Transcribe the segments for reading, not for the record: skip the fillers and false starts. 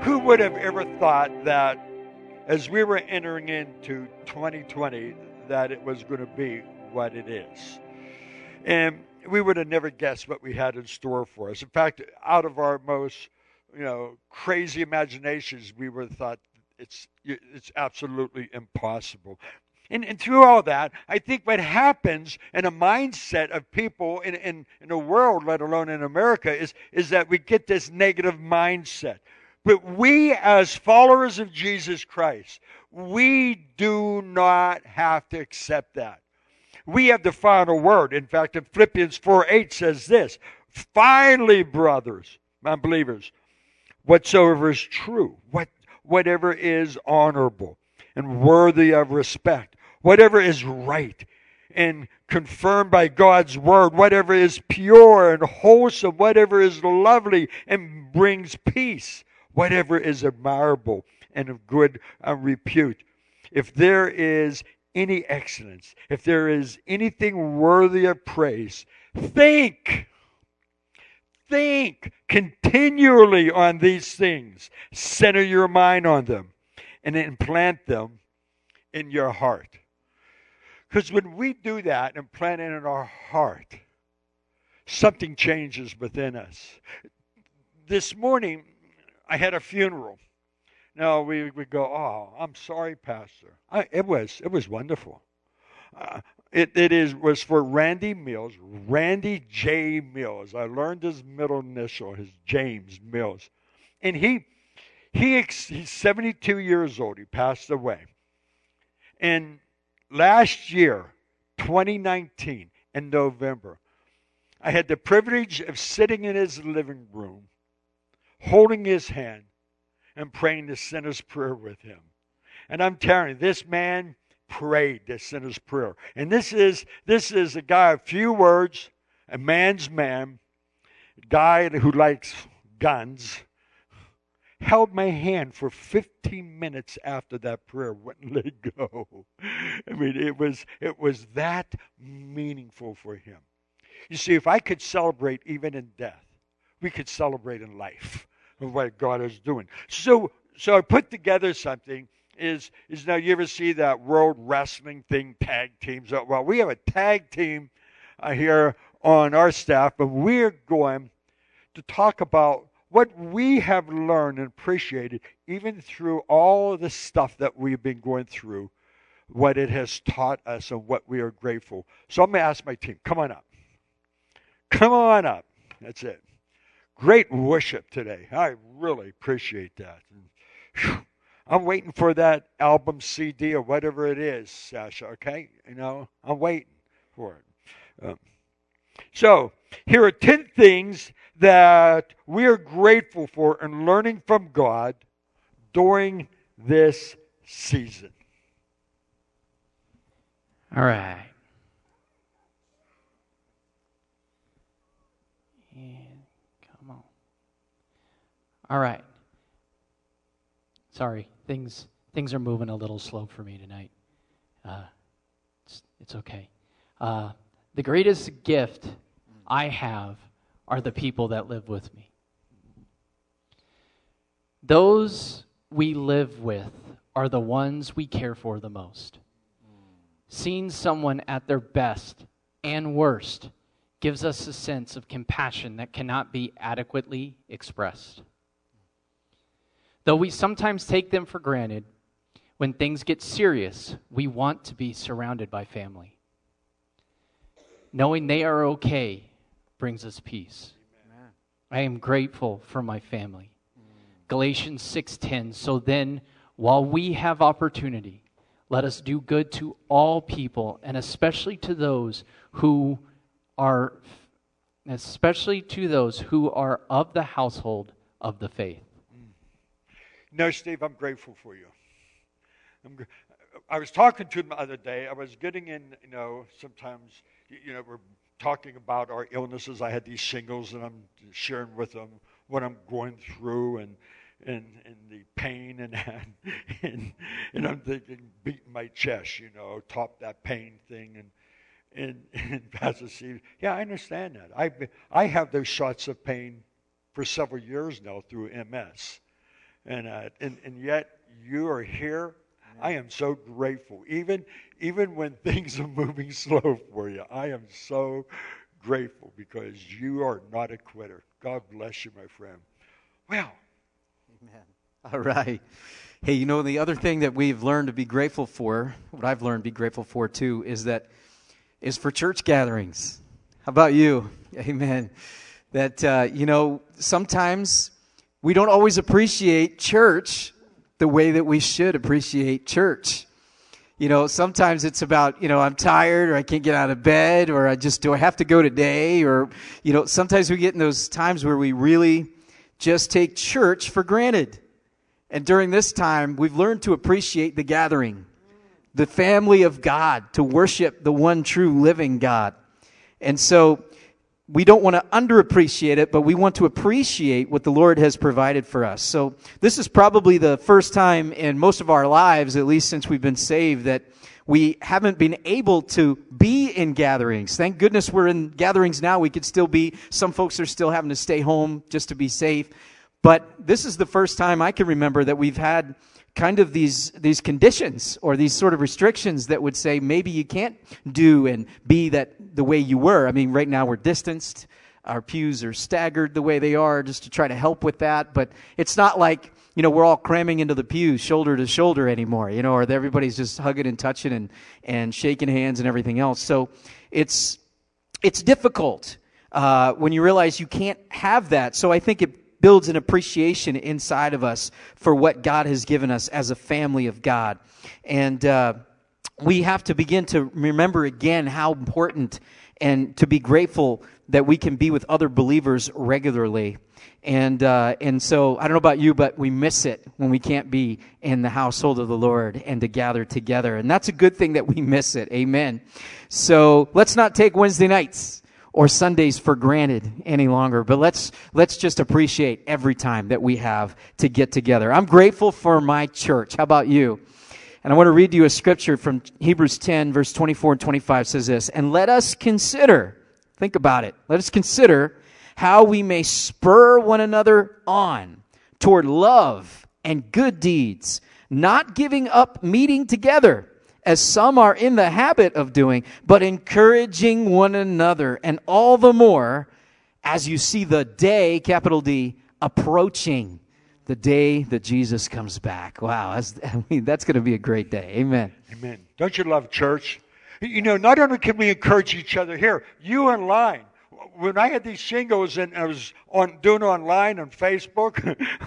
who would have ever thought that as we were entering into 2020 that it was going to be what it is? And we would have never guessed what we had in store for us. In fact, out of our most, crazy imaginations, we would have thought it's absolutely impossible. And through all that, I think what happens in a mindset of people in the world, let alone in America, is that we get this negative mindset. But we, as followers of Jesus Christ, we do not have to accept that. We have the final word. In fact, in Philippians 4:8 says this, "Finally, brothers, unbelievers, whatsoever is true, whatever is honorable and worthy of respect, whatever is right and confirmed by God's word, whatever is pure and wholesome, whatever is lovely and brings peace, whatever is admirable and of good repute, if there is any excellence, if there is anything worthy of praise, think continually on these things. Center your mind on them and implant them in your heart." Because when we do that and plant it in our heart, something changes within us. This morning, I had a funeral. Now, we would go, "Oh, I'm sorry, Pastor." It was wonderful. It was for Randy Mills, Randy J. Mills. I learned his middle initial, his James Mills. And he's 72 years old. He passed away. And last year, 2019, in November, I had the privilege of sitting in his living room, holding his hand, and praying the sinner's prayer with him. And I'm telling you, this man prayed the sinner's prayer. And this is a guy of few words, a man's man, a guy who likes guns, held my hand for 15 minutes after that prayer, wouldn't let it go. I mean, it was that meaningful for him. You see, if I could celebrate even in death, we could celebrate in life of what God is doing. So I put together something. Is now, you ever see that world wrestling thing, tag teams? Well, we have a tag team here on our staff, but we're going to talk about what we have learned and appreciated, even through all the stuff that we've been going through, what it has taught us and what we are grateful. So I'm going to ask my team, come on up. Come on up. That's it. Great worship today. I really appreciate that. Whew. I'm waiting for that album CD or whatever it is, Sasha, okay? I'm waiting for it. So here are 10 things that we are grateful for and learning from God during this season. All right. All right. Sorry, things are moving a little slow for me tonight. It's okay. The greatest gift I have are the people that live with me. Those we live with are the ones we care for the most. Seeing someone at their best and worst gives us a sense of compassion that cannot be adequately expressed. Though we sometimes take them for granted, when things get serious, we want to be surrounded by family. Knowing they are okay brings us peace. Amen. I am grateful for my family. Galatians 6:10, "So then, while we have opportunity, let us do good to all people, and especially to those who are of the household of the faith." No, Steve, I'm grateful for you. I was talking to him the other day. I was getting in, sometimes, we're talking about our illnesses. I had these shingles, and I'm sharing with him what I'm going through and the pain and I'm thinking, beating my chest, top that pain thing. And Pastor Steve, yeah, I understand that. I have those shots of pain for several years now through MS. And yet you are here. Amen. I am so grateful. Even when things are moving slow for you, I am so grateful because you are not a quitter. God bless you, my friend. Wow. Amen. All right. Hey, you know, the other thing that we've learned to be grateful for, what I've learned to be grateful for too, is for church gatherings. How about you? Amen. That, you know, sometimes we don't always appreciate church the way that we should appreciate church. You know, sometimes it's about, you know, I'm tired or I can't get out of bed or do I have to go today? Or, you know, sometimes we get in those times where we really just take church for granted. And during this time, we've learned to appreciate the gathering, the family of God, to worship the one true living God. And so we don't want to underappreciate it, but we want to appreciate what the Lord has provided for us. So this is probably the first time in most of our lives, at least since we've been saved, that we haven't been able to be in gatherings. Thank goodness we're in gatherings now. We could still be. Some folks are still having to stay home just to be safe. But this is the first time I can remember that we've had kind of these conditions or these sort of restrictions that would say maybe you can't do and be that the way you were. I mean, right now we're distanced. Our pews are staggered the way they are just to try to help with that. But it's not like, you know, we're all cramming into the pews shoulder to shoulder anymore, you know, or everybody's just hugging and touching and shaking hands and everything else. So it's difficult when you realize you can't have that. So I think it builds an appreciation inside of us for what God has given us as a family of God. And we have to begin to remember again how important and to be grateful that we can be with other believers regularly. And so, I don't know about you, but we miss it when we can't be in the household of the Lord and to gather together. And that's a good thing that we miss it. Amen. So let's not take Wednesday nights or Sundays for granted any longer, but let's just appreciate every time that we have to get together. I'm grateful for my church. How about you? And I want to read you a scripture from Hebrews 10, verse 24 and 25 says this, and let us consider, think about it, let us consider how we may spur one another on toward love and good deeds, not giving up meeting together, as some are in the habit of doing, but encouraging one another, and all the more as you see the day, capital D, approaching, the day that Jesus comes back. Wow, that's going to be a great day. Amen. Amen. Don't you love church? You know, not only can we encourage each other here, you online. When I had these shingles and I was doing online on Facebook,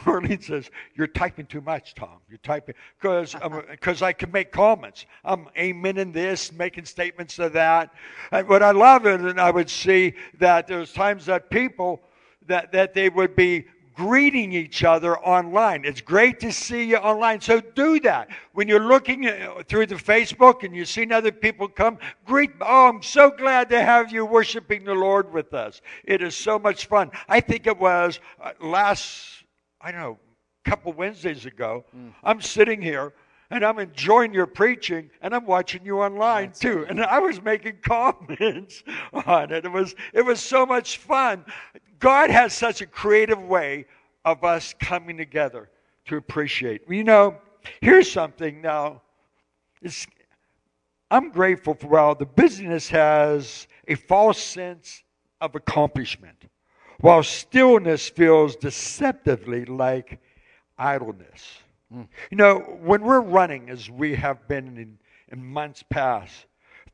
Marlene says, you're typing too much, Tom. You're typing. Because I can make comments. I'm amening this, making statements of that. And what I love is, and I would see that there's times that people, that they would be greeting each other online. It's great to see you online. So do that. When you're looking through the Facebook and you're seeing other people come, greet. Oh, I'm so glad to have you worshiping the Lord with us. It is so much fun. I think it was couple Wednesdays ago. I'm sitting here and I'm enjoying your preaching, and I'm watching you online too. And I was making comments on it. It was so much fun. God has such a creative way of us coming together to appreciate. You know, here's something now. I'm grateful for while the busyness has a false sense of accomplishment, while stillness feels deceptively like idleness. You know, when we're running, as we have been in months past,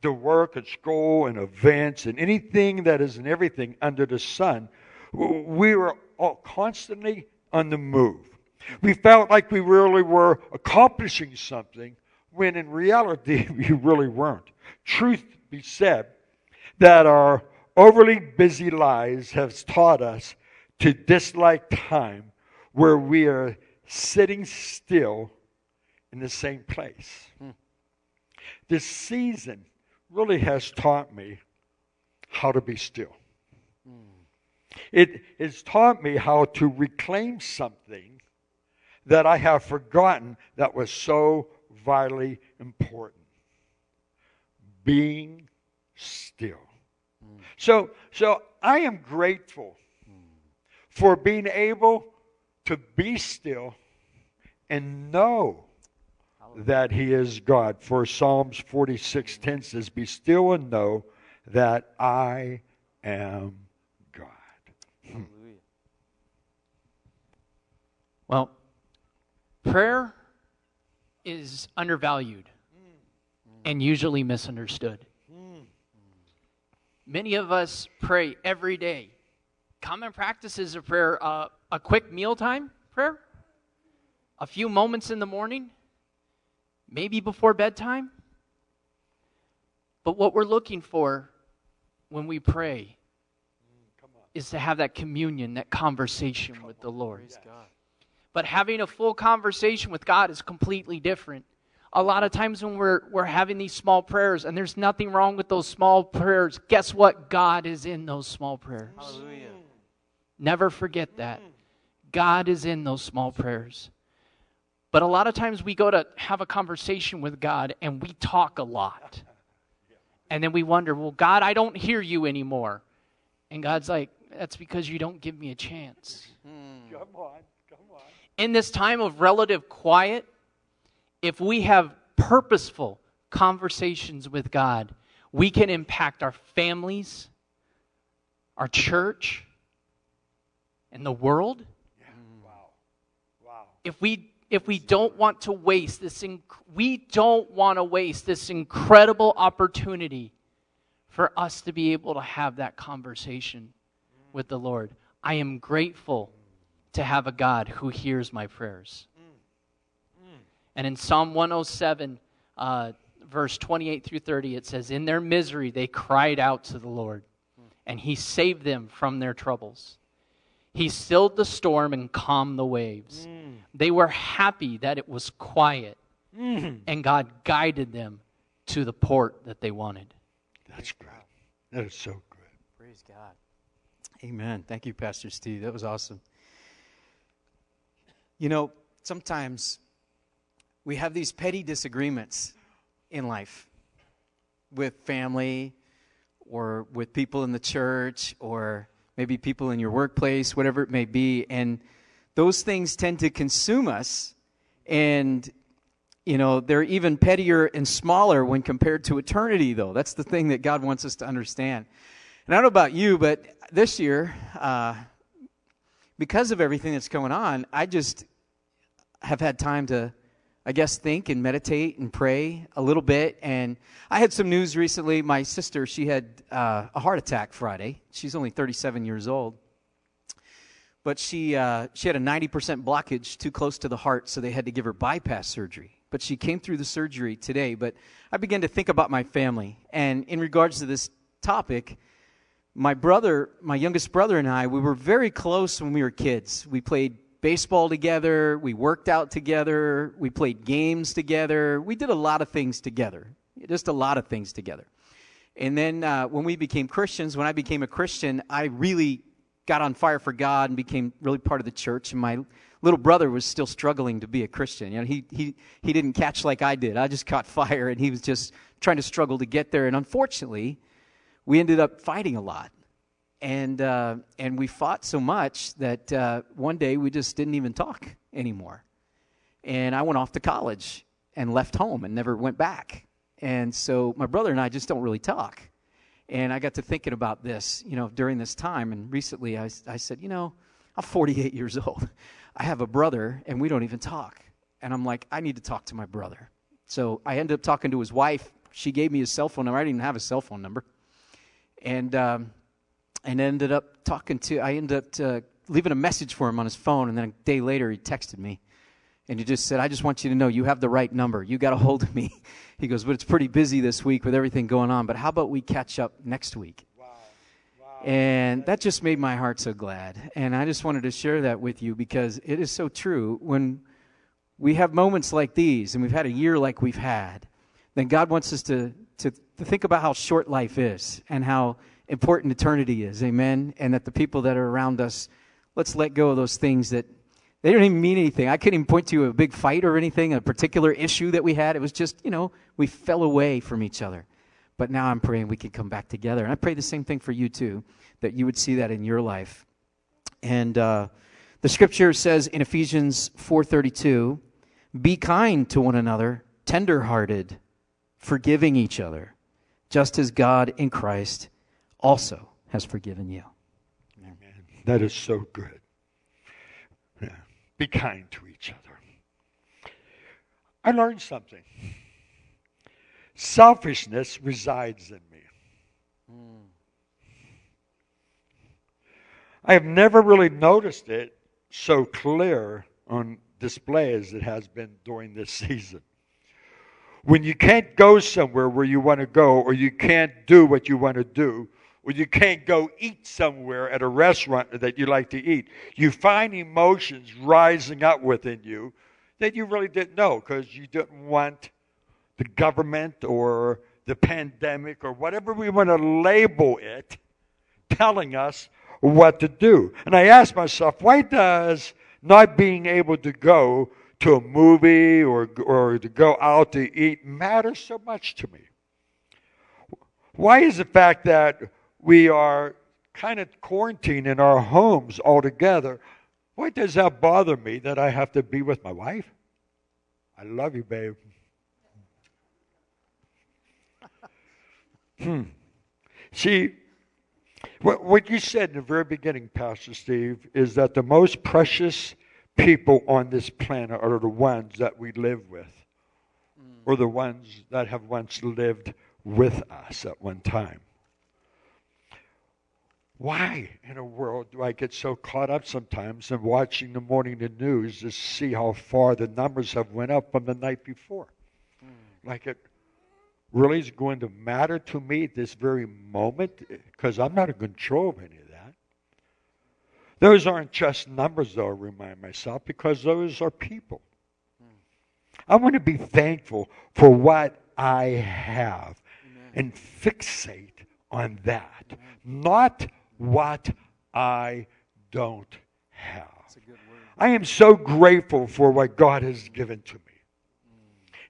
to work and school and events and anything that is in everything under the sun, we were all constantly on the move. We felt like we really were accomplishing something when in reality we really weren't. Truth be said that our overly busy lives have taught us to dislike time where we are sitting still in the same place. This season really has taught me how to be still. It has taught me how to reclaim something that I have forgotten that was so vitally important. Being still. So I am grateful for being able to be still and know that He is God. For Psalms 46:10 says, "Be still and know that I am God." Hallelujah. Well, prayer is undervalued and usually misunderstood. Many of us pray every day. Common practices of prayer, a quick mealtime prayer, a few moments in the morning, maybe before bedtime. But what we're looking for when we pray is to have that communion, that conversation with the Lord. But having a full conversation with God is completely different. A lot of times when we're having these small prayers, and there's nothing wrong with those small prayers, guess what? God is in those small prayers. Hallelujah. Never forget that. God is in those small prayers. But a lot of times we go to have a conversation with God, and we talk a lot. And then we wonder, well, God, I don't hear you anymore. And God's like, that's because you don't give me a chance. Come on. In this time of relative quiet, if we have purposeful conversations with God, we can impact our families, our church, and the world. Yeah. Wow. If we don't want to waste this, incredible opportunity for us to be able to have that conversation with the Lord. I am grateful to have a God who hears my prayers. And in Psalm 107, verse 28 through 30, it says, "In their misery they cried out to the Lord, and He saved them from their troubles. He stilled the storm and calmed the waves. They were happy that it was quiet, and God guided them to the port that they wanted." That's great. That is so good. Praise God. Amen. Thank you, Pastor Steve. That was awesome. You know, sometimes we have these petty disagreements in life with family or with people in the church or maybe people in your workplace, whatever it may be. And those things tend to consume us. And, you know, they're even pettier and smaller when compared to eternity, though. That's the thing that God wants us to understand. And I don't know about you, but this year, because of everything that's going on, I just have had time to, I guess, think and meditate and pray a little bit. And I had some news recently. My sister, she had a heart attack Friday. She's only 37 years old. But she had a 90% blockage too close to the heart, so they had to give her bypass surgery. But she came through the surgery today. But I began to think about my family. And in regards to this topic, my youngest brother and I, we were very close when we were kids. We played baseball together, we worked out together, we played games together, we did a lot of things together, And then when we became Christians, when I became a Christian, I really got on fire for God and became really part of the church, and my little brother was still struggling to be a Christian. You know, he didn't catch like I did. I just caught fire, and he was just trying to struggle to get there, and unfortunately, we ended up fighting a lot. And we fought so much that one day we just didn't even talk anymore. And I went off to college and left home and never went back. And so my brother and I just don't really talk. And I got to thinking about this, you know, during this time. And recently I said, you know, I'm 48 years old. I have a brother and we don't even talk. And I'm like, I need to talk to my brother. So I ended up talking to his wife. She gave me his cell phone number. I didn't even have a cell phone number. And I ended up leaving a message for him on his phone, and then a day later he texted me, and he just said, "I just want you to know you have the right number. You got a hold of me." He goes, "But it's pretty busy this week with everything going on, but how about we catch up next week?" Wow. And that just made my heart so glad, and I just wanted to share that with you because it is so true. When we have moments like these, and we've had a year like we've had, then God wants us to think about how short life is and how important eternity is, amen, and that the people that are around us, let's let go of those things that they don't even mean anything. I couldn't even point to a big fight or anything, a particular issue that we had. It was just, you know, we fell away from each other. But now I'm praying we can come back together. And I pray the same thing for you too, that you would see that in your life. And the scripture says in Ephesians 4:32, be kind to one another, tender-hearted, forgiving each other, just as God in Christ also has forgiven you. Amen. That is so good. Yeah. Be kind to each other. I learned something. Selfishness resides in me. I have never really noticed it so clear on display as it has been during this season. When you can't go somewhere where you want to go, or you can't do what you want to do, or you can't go eat somewhere at a restaurant that you like to eat, you find emotions rising up within you that you really didn't know, because you didn't want the government or the pandemic or whatever we want to label it telling us what to do. And I asked myself, why does not being able to go to a movie or to go out to eat matter so much to me? Why is the fact that we are kind of quarantined in our homes altogether, why does that bother me that I have to be with my wife? I love you, babe. See, what you said in the very beginning, Pastor Steve, is that the most precious people on this planet are the ones that we live with, or the ones that have once lived with us at one time. Why in the world do I get so caught up sometimes in watching the morning news to see how far the numbers have went up from the night before? Like it really is going to matter to me at this very moment, because I'm not in control of any of that. Those aren't just numbers, though, I remind myself, because those are people. I want to be thankful for what I have. Amen. And fixate on that. Amen. Not what I don't have. That's a good word. I am so grateful for what God has given to me.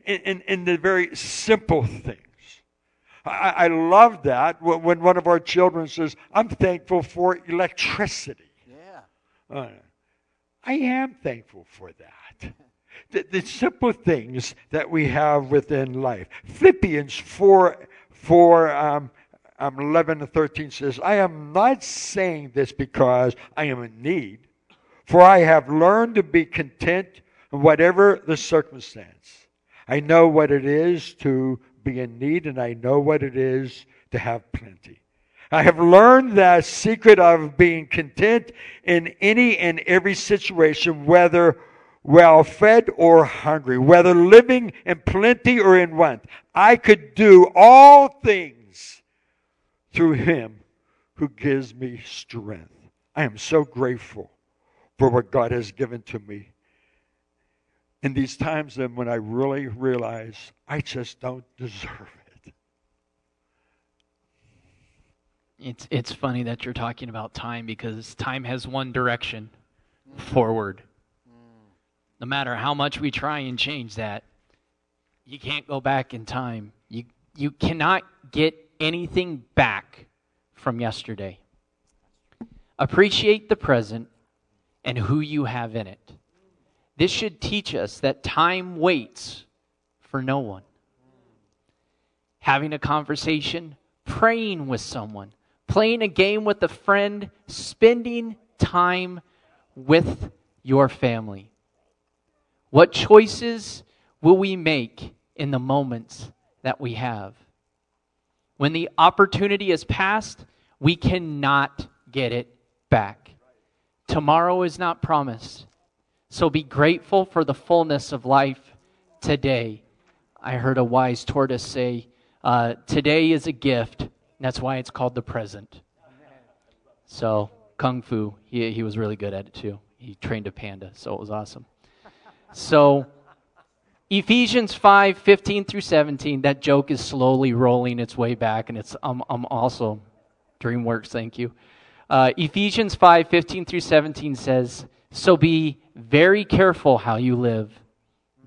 In the very simple things. I love that when one of our children says, I'm thankful for electricity. Yeah. I am thankful for that. The simple things that we have within life. Philippians 11 to 13 says, I am not saying this because I am in need, for I have learned to be content in whatever the circumstance. I know what it is to be in need, and I know what it is to have plenty. I have learned the secret of being content in any and every situation, whether well-fed or hungry, whether living in plenty or in want. I could do all things through Him who gives me strength. I am so grateful for what God has given to me. In these times then when I really realize I just don't deserve it. It's funny that you're talking about time, because time has one direction, forward. No matter how much we try and change that, you can't go back in time. You cannot get anything back from yesterday. Appreciate the present and who you have in it. This should teach us that time waits for no one. Having a conversation, praying with someone, playing a game with a friend, spending time with your family. What choices will we make in the moments that we have? When the opportunity is passed, we cannot get it back. Tomorrow is not promised. So be grateful for the fullness of life today. I heard a wise tortoise say, today is a gift, and that's why it's called the present. So, Kung Fu, he was really good at it too. He trained a panda, so it was awesome. So, Ephesians 5:15 through 17, that joke is slowly rolling its way back, and it's also DreamWorks, thank you. Ephesians 5:15 through 17 says, so be very careful how you live.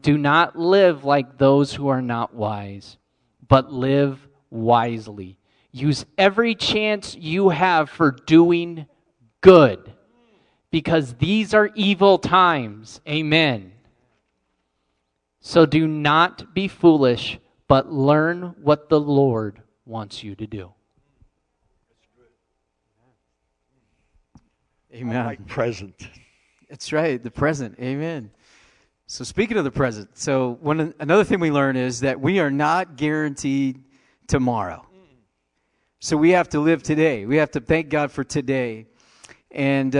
Do not live like those who are not wise, but live wisely. Use every chance you have for doing good, because these are evil times. Amen. So do not be foolish, but learn what the Lord wants you to do. Amen. Like present. That's right, the present. Amen. So speaking of the present, so another thing we learn is that we are not guaranteed tomorrow. So we have to live today. We have to thank God for today. And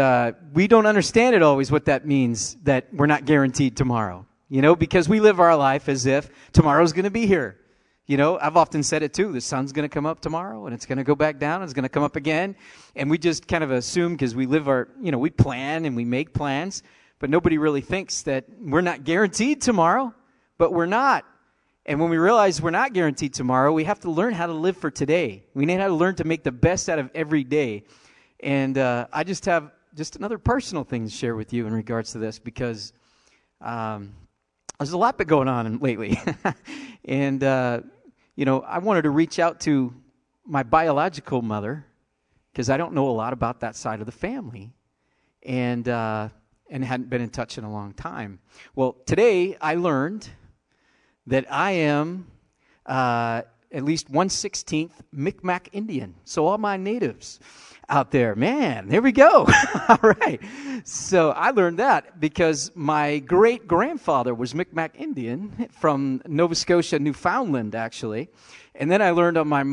we don't understand it always what that means, that we're not guaranteed tomorrow. You know, because we live our life as if tomorrow's going to be here. You know, I've often said it too. The sun's going to come up tomorrow, and it's going to go back down, and it's going to come up again. And we just kind of assume because we live our, you know, we plan and we make plans, but nobody really thinks that we're not guaranteed tomorrow, but we're not. And when we realize we're not guaranteed tomorrow, we have to learn how to live for today. We need how to learn to make the best out of every day. And I just have just another personal thing to share with you in regards to this, because there's a lot been going on lately. And, you know, I wanted to reach out to my biological mother because I don't know a lot about that side of the family, and hadn't been in touch in a long time. Well, today I learned that I am at least 1/16 Mi'kmaq Indian. So all my natives out there, man, there we go. All right. So I learned that because my great-grandfather was Mi'kmaq Indian from Nova Scotia, Newfoundland, actually. And then I learned on my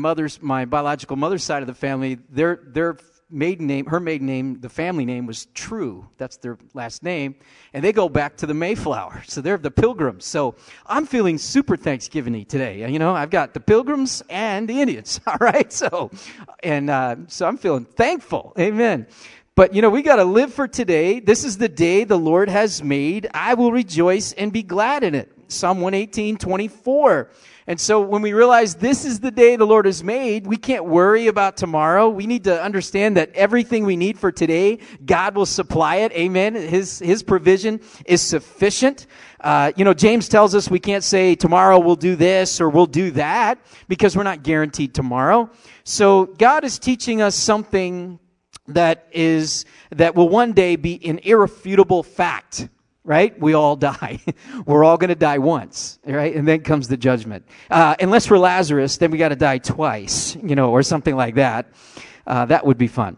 biological mother's side of the family, their maiden name, her maiden name, the family name was True. That's their last name. And they go back to the Mayflower. So they're the Pilgrims. So I'm feeling super Thanksgiving-y today. You know, I've got the Pilgrims and the Indians. All right. So, and so I'm feeling thankful. Amen. But, you know, we got to live for today. This is the day the Lord has made. I will rejoice and be glad in it. Psalm 118:24. And so when we realize this is the day the Lord has made, we can't worry about tomorrow. We need to understand that everything we need for today, God will supply it. Amen. His provision is sufficient. You know, James tells us we can't say tomorrow we'll do this or we'll do that because we're not guaranteed tomorrow. So God is teaching us something that will one day be an irrefutable fact. Right? We all die. We're all going to die once, right? And then comes the judgment. Unless we're Lazarus, then we got to die twice, you know, or something like that. That would be fun.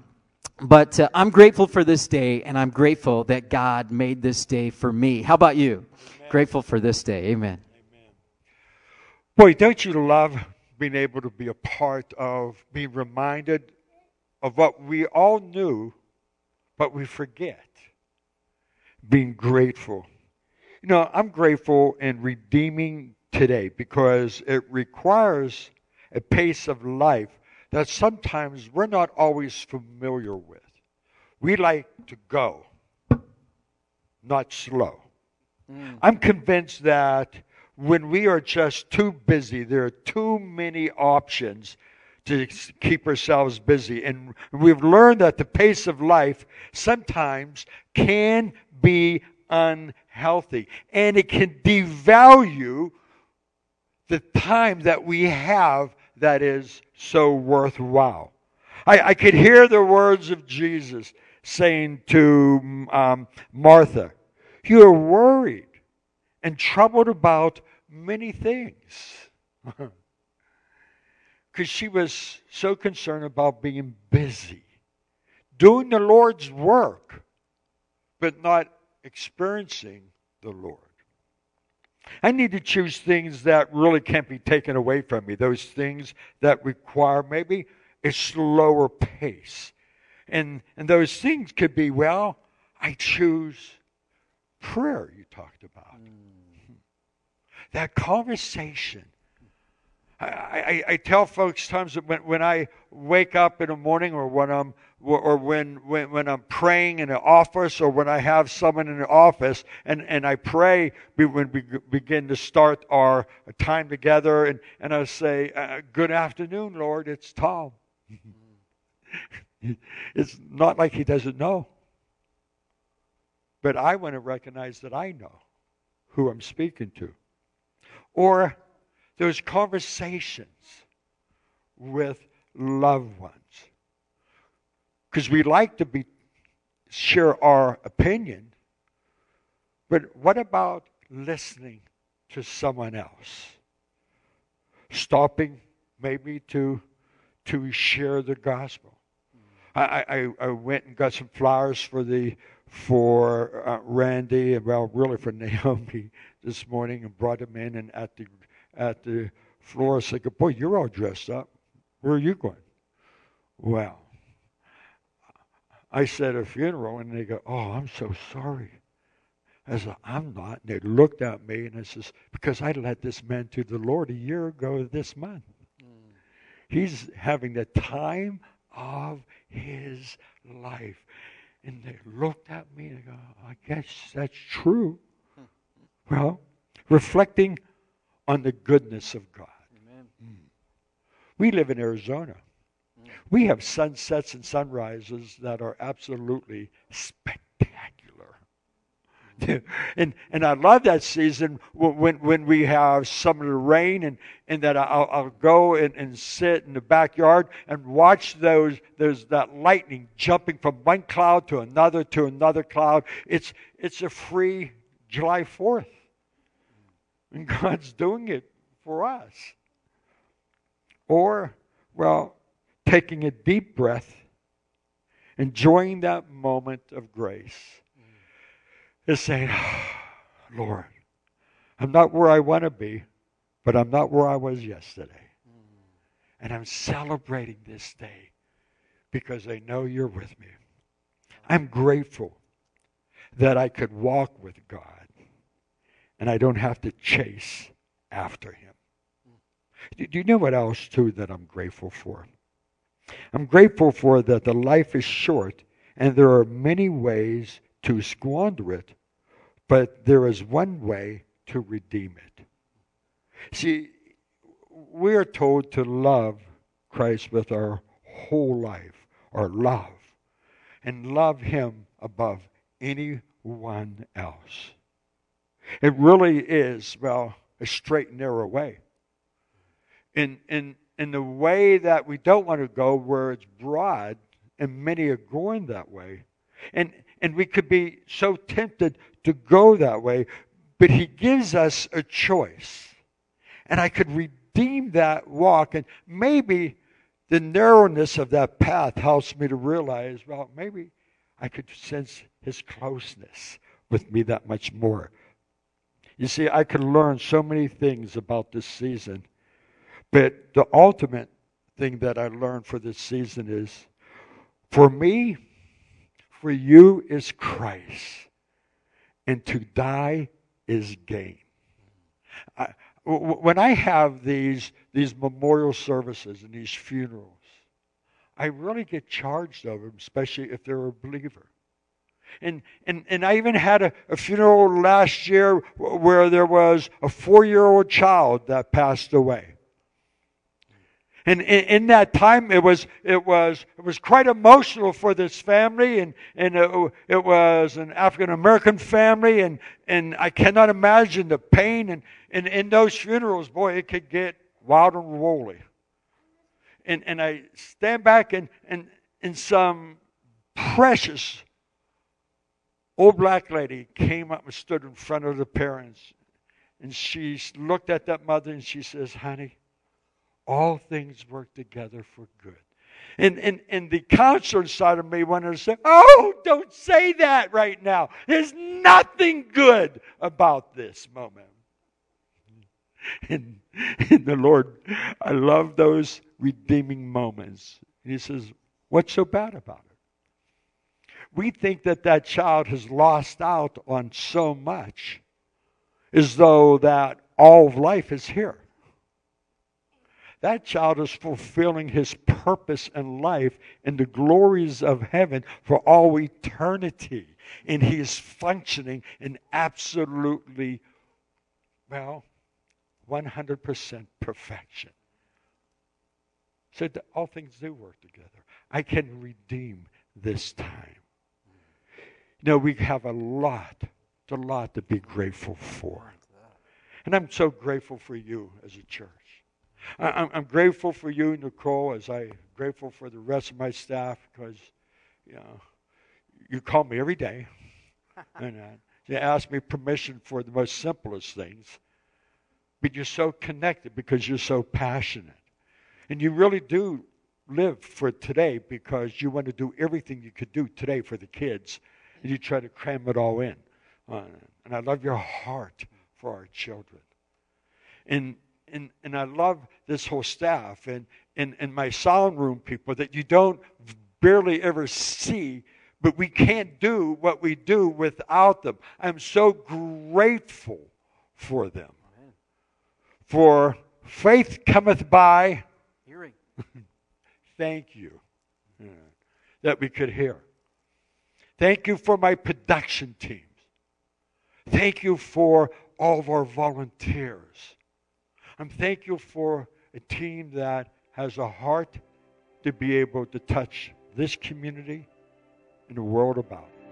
But I'm grateful for this day, and I'm grateful that God made this day for me. How about you? Amen. Grateful for this day. Amen. Amen. Boy, don't you love being able to be a part of being reminded of what we all knew, but we forget? Being grateful. You know, I'm grateful and redeeming today because it requires a pace of life that sometimes we're not always familiar with. We like to go, not slow. I'm convinced that when we are just too busy, there are too many options to keep ourselves busy. And we've learned that the pace of life sometimes can be unhealthy. And it can devalue the time that we have that is so worthwhile. I could hear the words of Jesus saying to Martha, "You are worried and troubled about many things." Because she was so concerned about being busy, doing the Lord's work, but not experiencing the Lord. I need to choose things that really can't be taken away from me, those things that require maybe a slower pace. And those things could be, well, I choose prayer you talked about. That conversation. I tell folks times that when I wake up in the morning, or when I'm praying in the office, or when I have someone in the office, and I pray when we begin to start our time together, and I say, "Good afternoon, Lord. It's Tom." It's not like he doesn't know, but I want to recognize that I know who I'm speaking to, or those conversations with loved ones. Because we like to be share our opinion, but what about listening to someone else? Stopping maybe to share the gospel. I went and got some flowers for Randy, well, really for Naomi this morning, and brought them in. And at the florist, I go, boy, you're all dressed up. Where are you going? Well, I said a funeral, and they go, oh, I'm so sorry. I said, I'm not. And they looked at me, and I says, because I led this man to the Lord a year ago this month. Mm. He's having the time of his life. And they looked at me and they go, I guess that's true. Well, reflecting on the goodness of God. Amen. We live in Arizona. We have sunsets and sunrises that are absolutely spectacular. And I love that season when we have some of the rain, and that I'll go and sit in the backyard and watch that lightning jumping from one cloud to another cloud. It's a free July 4th. And God's doing it for us. Or, well, taking a deep breath, enjoying that moment of grace. Is saying, oh, Lord, I'm not where I want to be, but I'm not where I was yesterday. And I'm celebrating this day because I know you're with me. I'm grateful that I could walk with God and I don't have to chase after Him. Do you know what else, too, that I'm grateful for? I'm grateful for that the life is short and there are many ways to squander it, but there is one way to redeem it. See, we are told to love Christ with our whole life, our love, and love Him above anyone else. It really is, well, a straight and narrow way. In the way that we don't want to go, where it's broad, and many are going that way, and we could be so tempted to go that way, but He gives us a choice. And I could redeem that walk, and maybe the narrowness of that path helps me to realize, well, maybe I could sense His closeness with me that much more. You see, I could learn so many things about this season, but the ultimate thing that I learned for this season is, for me, for you is Christ, and to die is gain. When I have these memorial services and these funerals, I really get charged over them, especially if they're a believer. And I even had a funeral last year where there was a 4-year-old child that passed away. And in that time, it was quite emotional for this family, and it was an African American family, and I cannot imagine the pain. And in those funerals, boy, it could get wild and woolly. And I stand back, and some precious old black lady came up and stood in front of the parents, and she looked at that mother and she says, "Honey, all things work together for good." And the counselor inside of me wanted to say, oh, don't say that right now. There's nothing good about this moment. And the Lord, I love those redeeming moments. And He says, what's so bad about it? We think that child has lost out on so much, as though that all of life is here. That child is fulfilling his purpose in life and the glories of heaven for all eternity. And he is functioning in absolutely, well, 100% perfection. So all things do work together. I can redeem this time. Now, we have a lot to be grateful for. And I'm so grateful for you as a church. I'm grateful for you, Nicole, as I'm grateful for the rest of my staff, because, you know, you call me every day, and you ask me permission for the most simplest things. But you're so connected because you're so passionate. And you really do live for today because you want to do everything you could do today for the kids, and you try to cram it all in. And I love your heart for our children. And I love this whole staff and my sound room people that you don't barely ever see, but we can't do what we do without them. I'm so grateful for them. Amen. For faith cometh by hearing. Thank you. Yeah, that we could hear. Thank you for my production teams. Thank you for all of our volunteers. I'm thankful for a team that has a heart to be able to touch this community and the world about it.